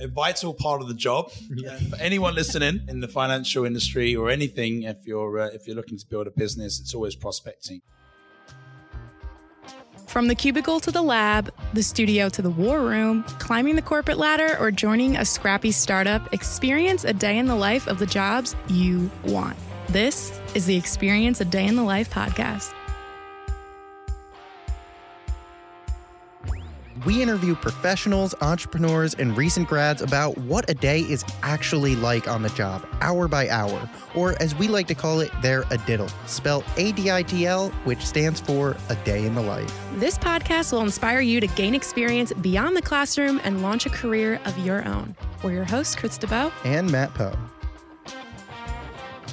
a vital part of the job. Yeah. For anyone listening in the financial industry or anything, if you're looking to build a business, it's always prospecting. From the cubicle to the lab, the studio to the war room, climbing the corporate ladder or joining a scrappy startup, experience a day in the life of the jobs you want. This is the Experience a Day in the Life podcast. We interview professionals, entrepreneurs, and recent grads about what a day is actually like on the job, hour by hour, or as we like to call it, their adiddle, spelled ADITL, which stands for A Day in the Life. This podcast will inspire you to gain experience beyond the classroom and launch a career of your own. We're your hosts, Krista Bowe and Matt Poe.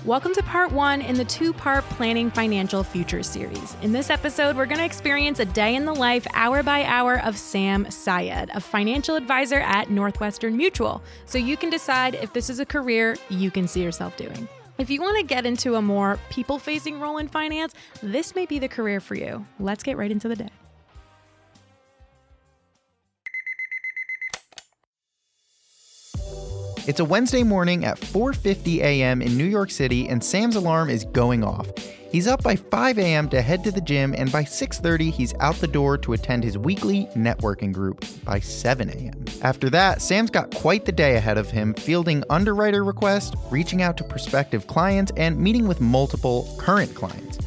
Welcome to part one in the two-part Planning Financial Futures series. In this episode, we're going to experience a day in the life, hour by hour, of Sam Sayed, a financial advisor at Northwestern Mutual, so you can decide if this is a career you can see yourself doing. If you want to get into a more people-facing role in finance, this may be the career for you. Let's get right into the day. It's a Wednesday morning at 4:50 a.m. in New York City, and Sam's alarm is going off. He's up by 5 a.m. to head to the gym, and by 6:30, he's out the door to attend his weekly networking group by 7 a.m. After that, Sam's got quite the day ahead of him, fielding underwriter requests, reaching out to prospective clients, and meeting with multiple current clients.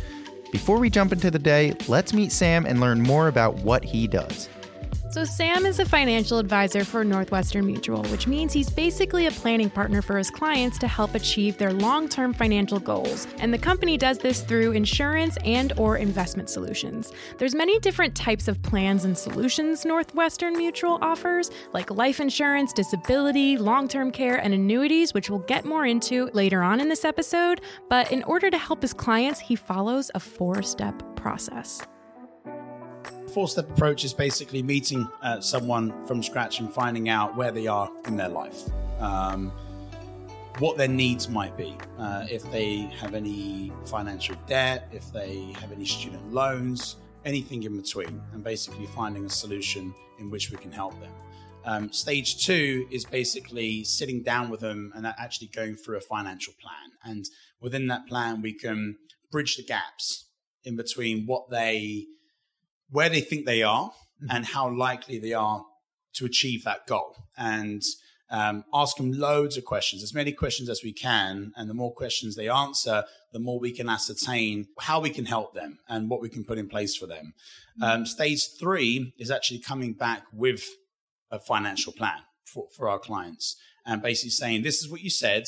Before we jump into the day, let's meet Sam and learn more about what he does. So Sam is a financial advisor for Northwestern Mutual, which means he's basically a planning partner for his clients to help achieve their long-term financial goals. And the company does this through insurance and or investment solutions. There's many different types of plans and solutions Northwestern Mutual offers, like life insurance, disability, long-term care, and annuities, which we'll get more into later on in this episode. But in order to help his clients, he follows a four-step process. Four-step approach is basically meeting someone from scratch and finding out where they are in their life, what their needs might be, if they have any financial debt, if they have any student loans, anything in between, and basically finding a solution in which we can help them. Stage two is basically sitting down with them and actually going through a financial plan. And within that plan, we can bridge the gaps in between where they think they are and how likely they are to achieve that goal, and ask them loads of questions, as many questions as we can. And the more questions they answer, the more we can ascertain how we can help them and what we can put in place for them. Stage three is actually coming back with a financial plan for our clients and basically saying, this is what you said,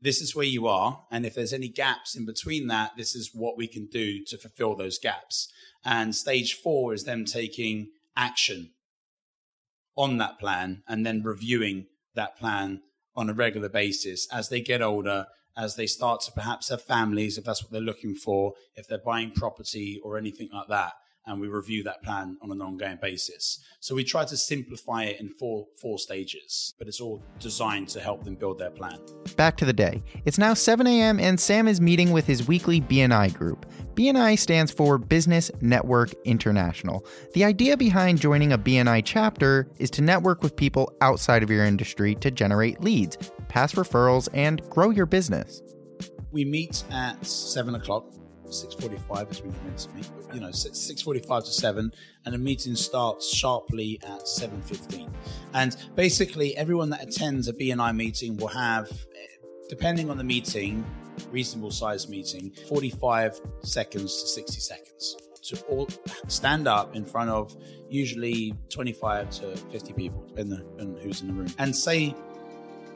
this is where you are. And if there's any gaps in between that, this is what we can do to fulfill those gaps. And stage four is them taking action on that plan and then reviewing that plan on a regular basis as they get older, as they start to perhaps have families, if that's what they're looking for, if they're buying property or anything like that. And we review that plan on an ongoing basis. So we try to simplify it in four stages, but it's all designed to help them build their plan. Back to the day. It's now 7 a.m. and Sam is meeting with his weekly BNI group. BNI stands for Business Network International. The idea behind joining a BNI chapter is to network with people outside of your industry to generate leads, pass referrals, and grow your business. We meet at 7 o'clock. 6:45 is when you meant to meet, but, 6:45 to 7, and the meeting starts sharply at 7:15. And basically everyone that attends a BNI meeting will have, depending on the meeting, reasonable size meeting, 45 seconds to 60 seconds to all stand up in front of usually 25 to 50 people, depending on who's in the room, and say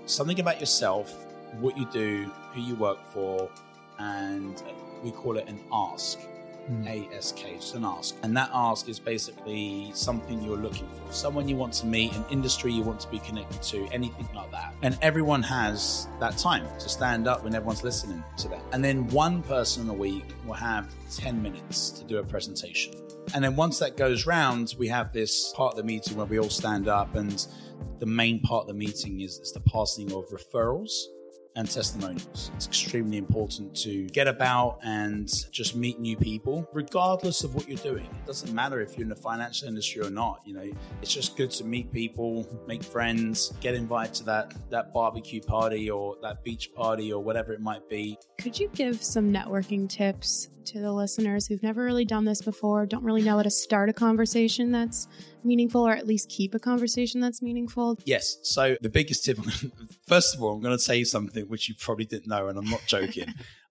something about yourself, what you do, who you work for, and we call it an ask, ASK, just an ask. And that ask is basically something you're looking for, someone you want to meet, an industry you want to be connected to, anything like that. And everyone has that time to stand up when everyone's listening to that. And then one person a week will have 10 minutes to do a presentation. And then once that goes round, we have this part of the meeting where we all stand up, and the main part of the meeting is the passing of referrals and testimonials. It's extremely important to get about and just meet new people, regardless of what you're doing. It doesn't matter if you're in the financial industry or not. You know, it's just good to meet people, make friends, get invited to that barbecue party or that beach party or whatever it might be. Could you give some networking tips to the listeners who've never really done this before, don't really know how to start a conversation that's meaningful, or at least keep a conversation that's meaningful? Yes. So the biggest tip, first of all, I'm going to tell you something which you probably didn't know, and I'm not joking.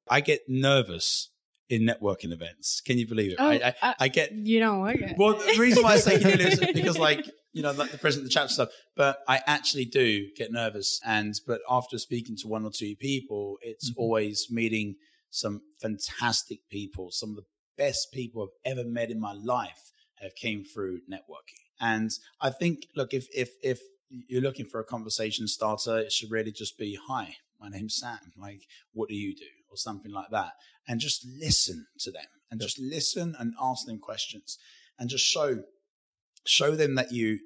I get nervous in networking events. Can you believe it? Oh, I get... You don't like it. Well, the reason why I say you lose it, because like the president, the chap stuff, but I actually do get nervous. But after speaking to one or two people, it's always meeting some fantastic people. Some of the best people I've ever met in my life have came through networking. And I think, look, if you're looking for a conversation starter, it should really just be, "Hi, my name's Sam. Like, what do you do?" or something like that. And just listen to them, and just listen and ask them questions, and just show them that you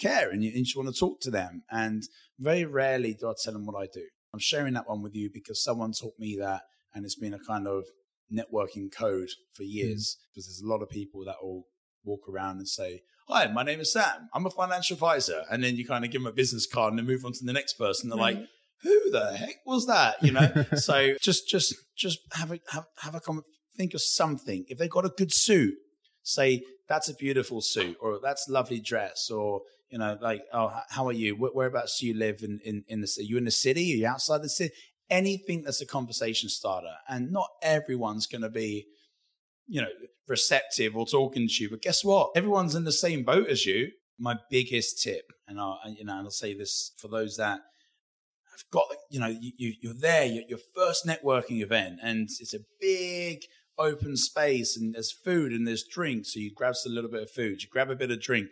care and you just want to talk to them. And very rarely do I tell them what I do. I'm sharing that one with you because someone taught me that, and it's been a kind of networking code for years, because there's a lot of people that will walk around and say, "Hi, my name is Sam. I'm a financial advisor." And then you kind of give them a business card and then move on to the next person. They're like, "Who the heck was that?" You know? So just have a comment. Think of something. If they've got a good suit, say, "That's a beautiful suit," or "That's lovely dress," or, you know, like, "Oh, how are you? Whereabouts do you live in the city? Are you in the city? Are you outside the city?" Anything that's a conversation starter. And not everyone's going to be, you know, receptive or talking to you, but guess what? Everyone's in the same boat as you. My biggest tip, and I'll say this for those that have got, you know, you're there, you're at your first networking event, and it's a big open space, and there's food and there's drinks. So you grab a little bit of food, you grab a bit of drink,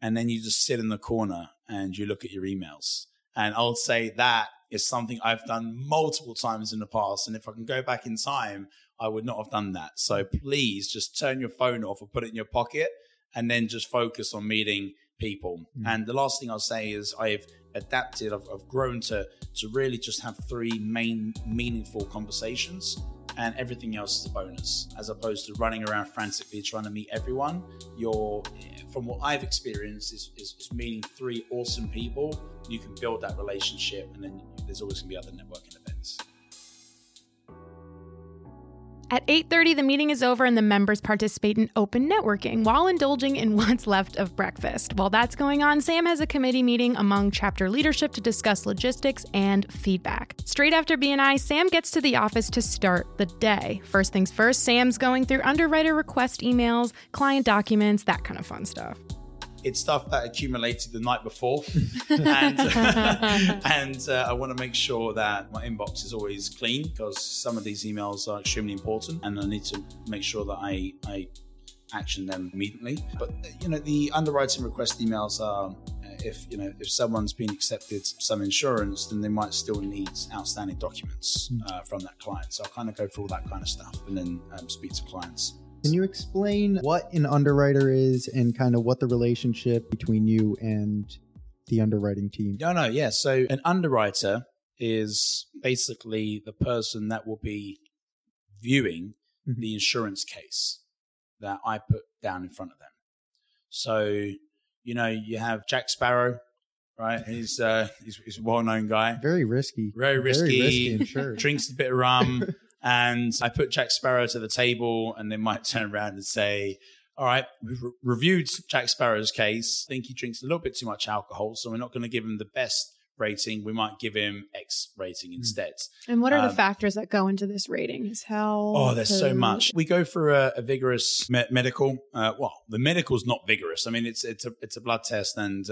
and then you just sit in the corner and you look at your emails. And I'll say that is something I've done multiple times in the past. And if I can go back in time, I would not have done that. So please just turn your phone off or put it in your pocket, and then just focus on meeting people. And the last thing I'll say is I've adapted, I've grown to really just have three main meaningful conversations, and everything else is a bonus, as opposed to running around frantically trying to meet everyone. From what I've experienced, is meeting three awesome people. You can build that relationship, and then there's always going to be other networking events. At 8:30, the meeting is over and the members participate in open networking while indulging in what's left of breakfast. While that's going on, Sam has a committee meeting among chapter leadership to discuss logistics and feedback. Straight after BNI, Sam gets to the office to start the day. First things first, Sam's going through underwriter request emails, client documents, that kind of fun stuff. It's stuff that accumulated the night before. I want to make sure that my inbox is always clean, because some of these emails are extremely important, and I need to make sure that I action them immediately. But, you know, the underwriting request emails are, if someone's been accepted some insurance, then they might still need outstanding documents from that client. So I kind of go through all that kind of stuff, and then speak to clients. Can you explain what an underwriter is and kind of what the relationship between you and the underwriting team? No, yeah. So an underwriter is basically the person that will be viewing the insurance case that I put down in front of them. So, you know, you have Jack Sparrow, right? He's a well-known guy. Very risky, drinks a bit of rum. And I put Jack Sparrow to the table, and they might turn around and say, "All right, we've reviewed Jack Sparrow's case. I think he drinks a little bit too much alcohol, so we're not going to give him the best rating. We might give him X rating instead." And what are the factors that go into this rating? There's so much. We go for a vigorous medical. The medical's not vigorous. I mean, it's a blood test and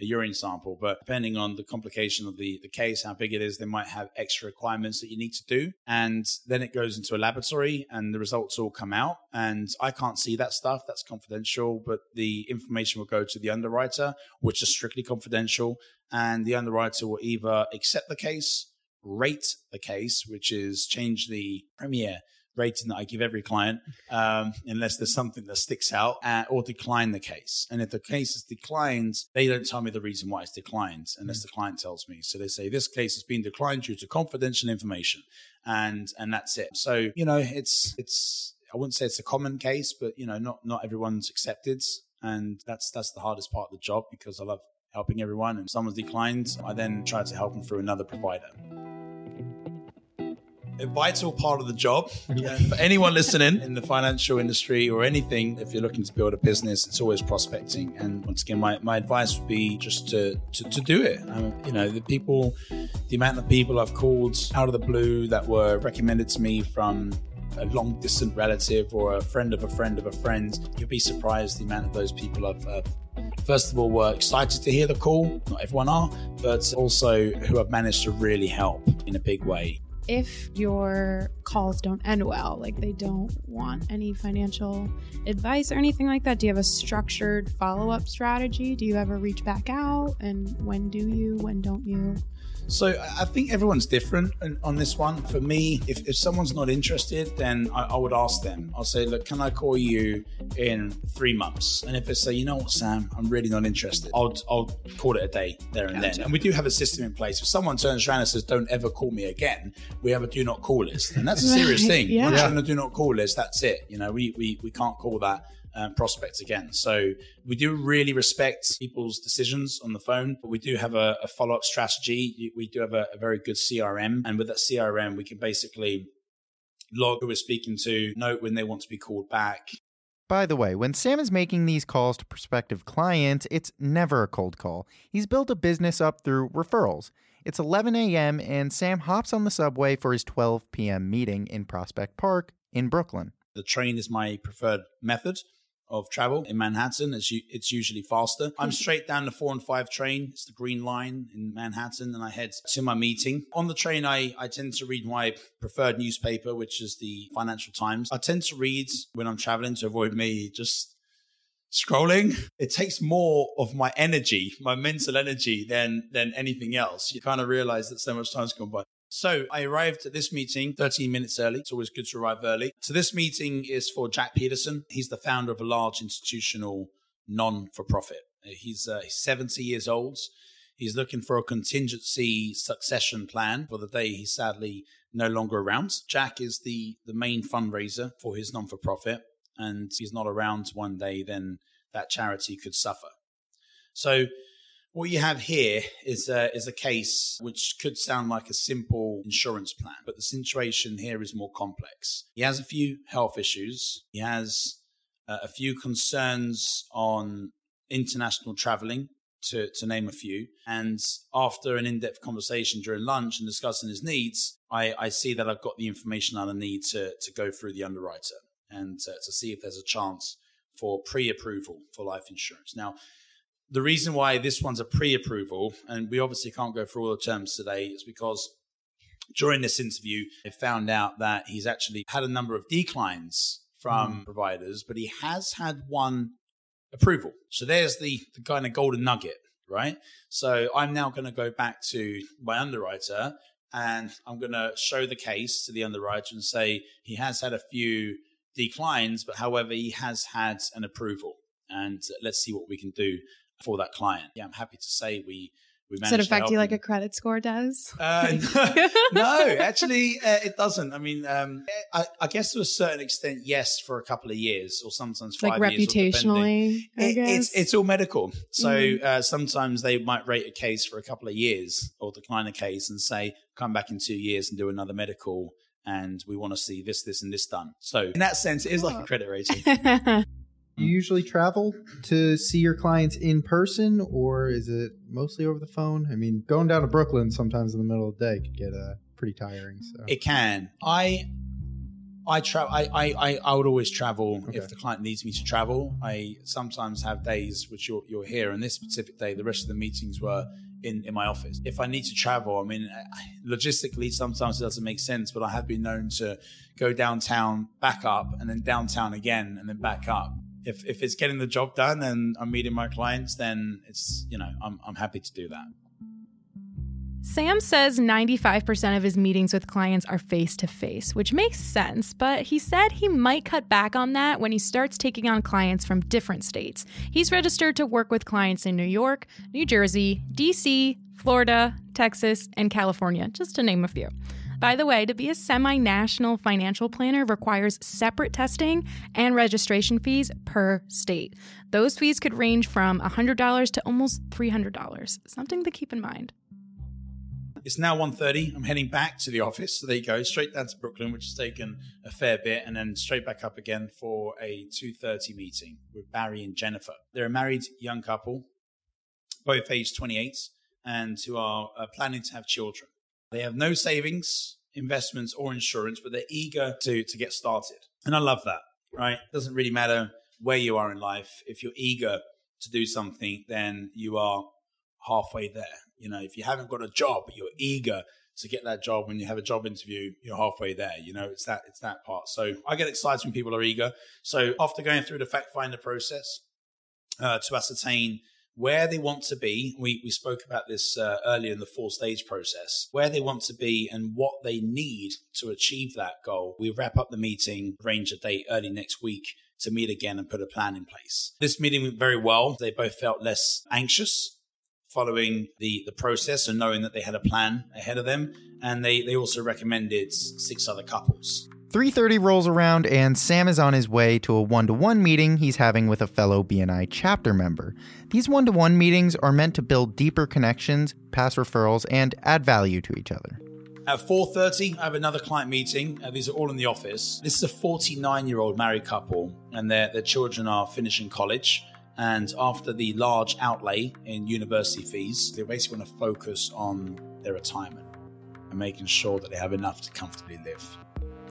a urine sample, but depending on the complication of the case, how big it is, they might have extra requirements that you need to do. And then it goes into a laboratory, and the results all come out. And I can't see that stuff. That's confidential, but the information will go to the underwriter, which is strictly confidential. And the underwriter will either accept the case, rate the case, which is change the premiere rating that I give every client, unless there's something that sticks out, or decline the case. And if the case is declined, they don't tell me the reason why it's declined unless the client tells me. So they say, this case has been declined due to confidential information, and that's it. So, you know, it's, I wouldn't say it's a common case, but you know, not everyone's accepted. And that's the hardest part of the job, because I love helping everyone. And if someone's declined, I then try to help them through another provider. A vital part of the job for anyone listening in the financial industry or anything, if you're looking to build a business, it's always prospecting. And once again, my advice would be just to do it. You know, the amount of people I've called out of the blue that were recommended to me from a long distant relative or a friend of a friend of a friend, you'll be surprised the amount of those people I've first of all, we're excited to hear the call, not everyone are, but also who have managed to really help in a big way. If your calls don't end well, like they don't want any financial advice or anything like that, do you have a structured follow-up strategy? Do you ever reach back out? And when do you, when don't you? So I think everyone's different on this one. For me, if someone's not interested, then I would ask them. I'll say, look, can I call you in 3 months? And if they say, you know what, Sam, I'm really not interested, I'll call it a day there and then. And we do have a system in place. If someone turns around and says, don't ever call me again, we have a do not call list. And that's a serious thing. Yeah. Once you're on a do not call list, that's it. You know, we can't call that prospect again. So we do really respect people's decisions on the phone, but we do have a follow-up strategy. We do have a very good CRM, and with that CRM, we can basically log who we're speaking to, note when they want to be called back. By the way, when Sam is making these calls to prospective clients, it's never a cold call. He's built a business up through referrals. It's 11 a.m. and Sam hops on the subway for his 12 p.m. meeting in Prospect Park in Brooklyn. The train is my preferred method of travel in Manhattan. It's usually faster. I'm straight down the 4 and 5 train. It's the Green Line in Manhattan, and I head to my meeting. On the train, I tend to read my preferred newspaper, which is the Financial Times. I tend to read when I'm traveling to avoid me just scrolling. It takes more of my energy, my mental energy, than anything else. You kind of realize that so much time's gone by. So I arrived at this meeting 13 minutes early. It's always good to arrive early. So this meeting is for Jack Peterson. He's the founder of a large institutional non-for-profit. He's 70 years old. He's looking for a contingency succession plan for the day he's sadly no longer around. Jack is the main fundraiser for his non-for-profit, and if he's not around one day, then that charity could suffer. So what you have here is a case which could sound like a simple insurance plan, but the situation here is more complex. He has a few health issues. He has a few concerns on international traveling, to name a few. And after an in-depth conversation during lunch and discussing his needs, I see that I've got the information that I need to go through the underwriter and to see if there's a chance for pre-approval for life insurance. Now, the reason why this one's a pre-approval, and we obviously can't go through all the terms today, is because during this interview, I found out that he's actually had a number of declines from providers, but he has had one approval. So there's the kind of golden nugget, right? So I'm now going to go back to my underwriter, and I'm going to show the case to the underwriter and say he has had a few declines, but however, he has had an approval. And let's see what we can do for that client. Yeah, I'm happy to say we managed to help. Does it affect you like a credit score does? No, actually, it doesn't. I mean, I guess to a certain extent, yes, for a couple of years or sometimes 5 years. Like reputationally, I guess. It's all medical. So sometimes they might rate a case for a couple of years or decline a case and say, come back in 2 years and do another medical, and we want to see this, this, and this done. So in that sense, it is like a credit rating. You usually travel to see your clients in person, or is it mostly over the phone? I mean, going down to Brooklyn sometimes in the middle of the day could get pretty tiring. So it can. I would always travel if the client needs me to travel. I sometimes have days which you're here, and this specific day, the rest of the meetings were in my office. If I need to travel, I mean, logistically, sometimes it doesn't make sense, but I have been known to go downtown, back up, and then downtown again, and then back up. If it's getting the job done and I'm meeting my clients, then it's, you know, I'm happy to do that. Sam says 95% of his meetings with clients are face-to-face, which makes sense, but he said he might cut back on that when he starts taking on clients from different states. He's registered to work with clients in New York, New Jersey, D.C., Florida, Texas, and California, just to name a few. By the way, to be a semi-national financial planner requires separate testing and registration fees per state. Those fees could range from $100 to almost $300, something to keep in mind. It's now 1:30. I'm heading back to the office. So there you go, straight down to Brooklyn, which has taken a fair bit, and then straight back up again for a 2:30 meeting with Barry and Jennifer. They're a married young couple, both aged 28, and who are planning to have children. They have no savings, investments, or insurance, but they're eager to get started. And I love that, right? It doesn't really matter where you are in life. If you're eager to do something, then you are halfway there. You know, if you haven't got a job, but you're eager to get that job, when you have a job interview, you're halfway there. You know, it's that part. So I get excited when people are eager. So after going through the fact finder process to ascertain where they want to be, we spoke about this earlier in the 4-stage process, where they want to be and what they need to achieve that goal. We wrap up the meeting, arrange a date early next week to meet again and put a plan in place. This meeting went very well. They both felt less anxious following the process and knowing that they had a plan ahead of them. And they also recommended 6 other couples. 3:30 rolls around and Sam is on his way to a one-to-one meeting he's having with a fellow BNI chapter member. These one-to-one meetings are meant to build deeper connections, pass referrals, and add value to each other. At 4:30, I have another client meeting. These are all in the office. This is a 49-year-old married couple, and their children are finishing college. And after the large outlay in university fees, they basically want to focus on their retirement and making sure that they have enough to comfortably live.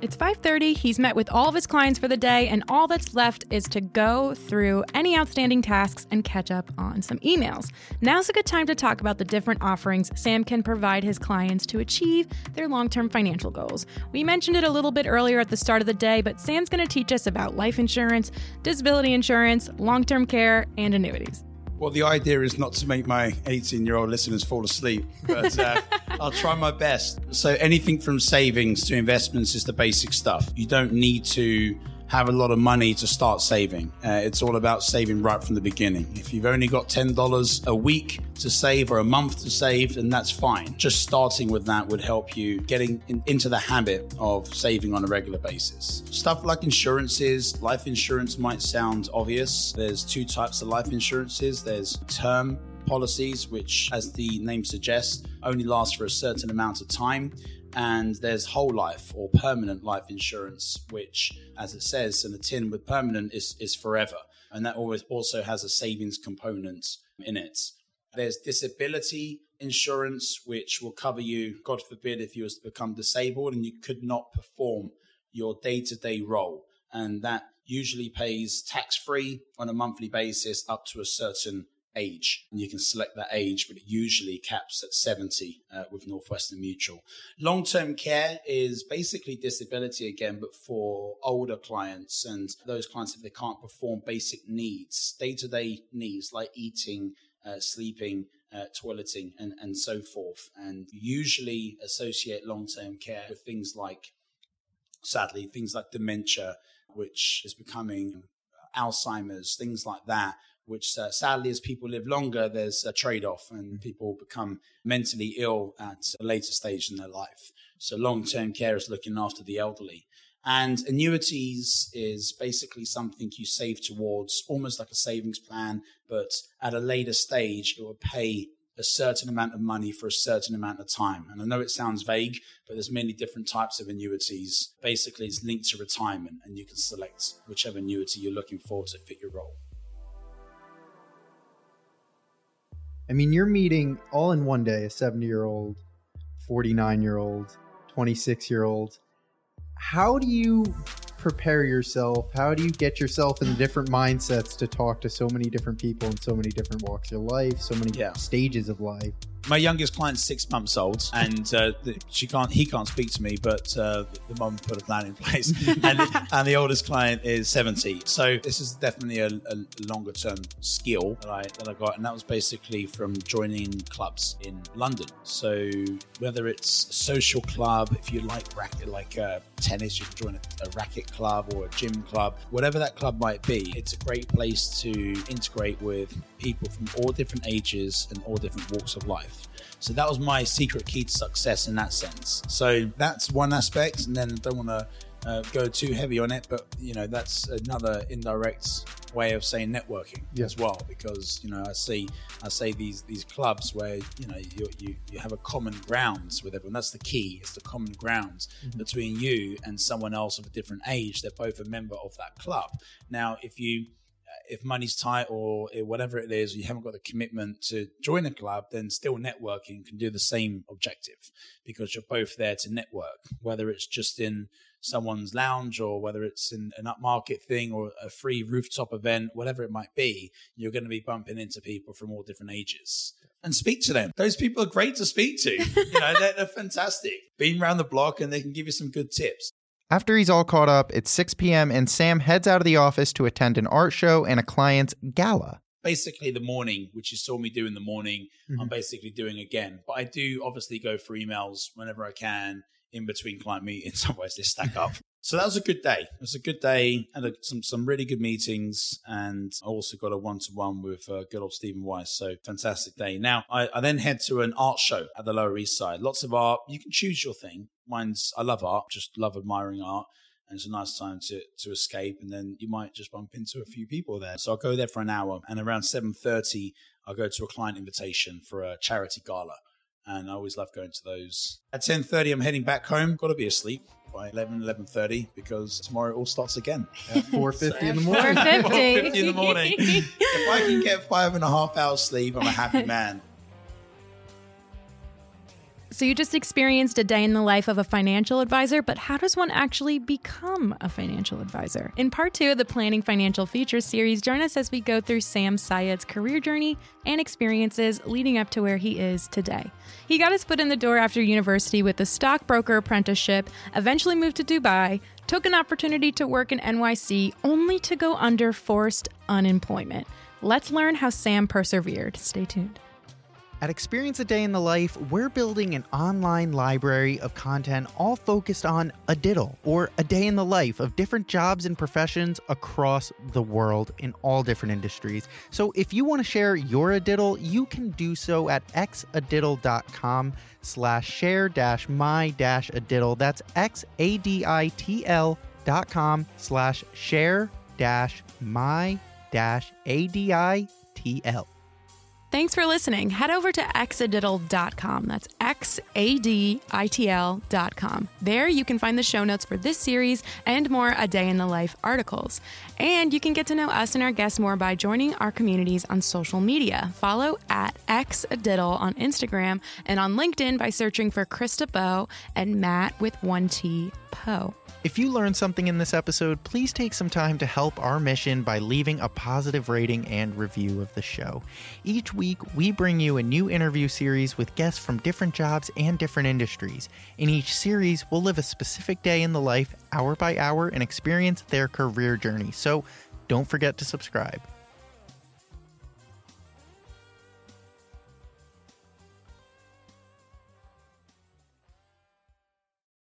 It's 5:30, he's met with all of his clients for the day, and all that's left is to go through any outstanding tasks and catch up on some emails. Now's a good time to talk about the different offerings Sam can provide his clients to achieve their long-term financial goals. We mentioned it a little bit earlier at the start of the day, but Sam's going to teach us about life insurance, disability insurance, long-term care, and annuities. Well, the idea is not to make my 18-year-old listeners fall asleep, but I'll try my best. So anything from savings to investments is the basic stuff. You don't need to have a lot of money to start saving. It's all about saving right from the beginning. If you've only got $10 a week to save or a month to save, then that's fine. Just starting with that would help you getting into the habit of saving on a regular basis. Stuff like insurances, life insurance might sound obvious. There's 2 types of life insurances. There's term policies, which, as the name suggests, only last for a certain amount of time. And there's whole life or permanent life insurance, which, as it says in the tin with permanent, is forever. And that always also has a savings component in it. There's disability insurance, which will cover you, God forbid, if you was to become disabled and you could not perform your day-to-day role. And that usually pays tax-free on a monthly basis up to a certain age, and you can select that age, but it usually caps at 70 with Northwestern Mutual. Long-term care is basically disability again, but for older clients and those clients if they can't perform basic needs, day-to-day needs like eating, sleeping, toileting, and so forth. And usually associate long-term care with things like, sadly, things like dementia, which is becoming Alzheimer's, things like that, which sadly, as people live longer, there's a trade-off and people become mentally ill at a later stage in their life. So long-term care is looking after the elderly. And annuities is basically something you save towards, almost like a savings plan, but at a later stage, it will pay a certain amount of money for a certain amount of time. And I know it sounds vague, but there's many different types of annuities. Basically, it's linked to retirement, and you can select whichever annuity you're looking for to fit your role. I mean, you're meeting all in one day, a 70-year-old, 49-year-old, 26-year-old. How do you prepare yourself? How do you get yourself in different mindsets to talk to so many different people in so many different walks of life, so many stages of life? My youngest client's 6 months old, and he can't speak to me, but the mum put a plan in place. and the oldest client is 70. So this is definitely a longer term skill that I got, and that was basically from joining clubs in London. So whether it's a social club, if you like racket, like tennis, you can join a racket club or a gym club, whatever that club might be. It's a great place to integrate with people from all different ages and all different walks of life. So that was my secret key to success in that sense. So that's one aspect, and then I don't want to go too heavy on it, but that's another indirect way of saying networking as well, because I say these clubs where you have a common grounds with everyone. That's the key. It's the common grounds between you and someone else of a different age. They're both a member of that club. Now, if money's tight or whatever it is, you haven't got the commitment to join a club, then still networking can do the same objective, because you're both there to network, whether it's just in someone's lounge or whether it's in an upmarket thing or a free rooftop event, whatever it might be. You're going to be bumping into people from all different ages. And speak to them. Those people are great to speak to. They're fantastic. Being around the block, and they can give you some good tips. After he's all caught up, it's 6 p.m. and Sam heads out of the office to attend an art show and a client's gala. Basically the morning, which you saw me do in the morning, I'm basically doing again. But I do obviously go for emails whenever I can in between client meetings, otherwise they stack up. So that was a good day. It was a good day, and some really good meetings, and I also got a one-to-one with good old Stephen Weiss. So fantastic day. Now, I then head to an art show at the Lower East Side. Lots of art. You can choose your thing. I love art, just love admiring art. And it's a nice time to escape. And then you might just bump into a few people there. So I'll go there for an hour, and around 7:30, I'll go to a client invitation for a charity gala. And I always love going to those. At 10:30, I'm heading back home. Got to be asleep by 11:30, because tomorrow it all starts again. At 4:50 in the morning. 4:50 in the morning. If I can get 5.5 hours sleep, I'm a happy man. So you just experienced a day in the life of a financial advisor, but how does one actually become a financial advisor? In part 2 of the Planning Financial Futures series, join us as we go through Sam Sayed's career journey and experiences leading up to where he is today. He got his foot in the door after university with a stockbroker apprenticeship, eventually moved to Dubai, took an opportunity to work in NYC, only to go under forced unemployment. Let's learn how Sam persevered. Stay tuned. At Experience a Day in the Life, we're building an online library of content all focused on a diddle, or a day in the life of different jobs and professions across the world in all different industries. So if you want to share your a diddle, you can do so at xadiddle.com/share-my-a-diddle. That's xadittl.com/share-my-a-diddle. Thanks for listening. Head over to xadiddle.com. That's xadiddle.com. There you can find the show notes for this series and more A Day in the Life articles. And you can get to know us and our guests more by joining our communities on social media. Follow at xadiddle on Instagram and on LinkedIn by searching for Krista Bowe and Matt with 1T Poe. If you learned something in this episode, please take some time to help our mission by leaving a positive rating and review of the show. Each week, we bring you a new interview series with guests from different jobs and different industries. In each series, we'll live a specific day in the life, hour by hour, and experience their career journey. So don't forget to subscribe.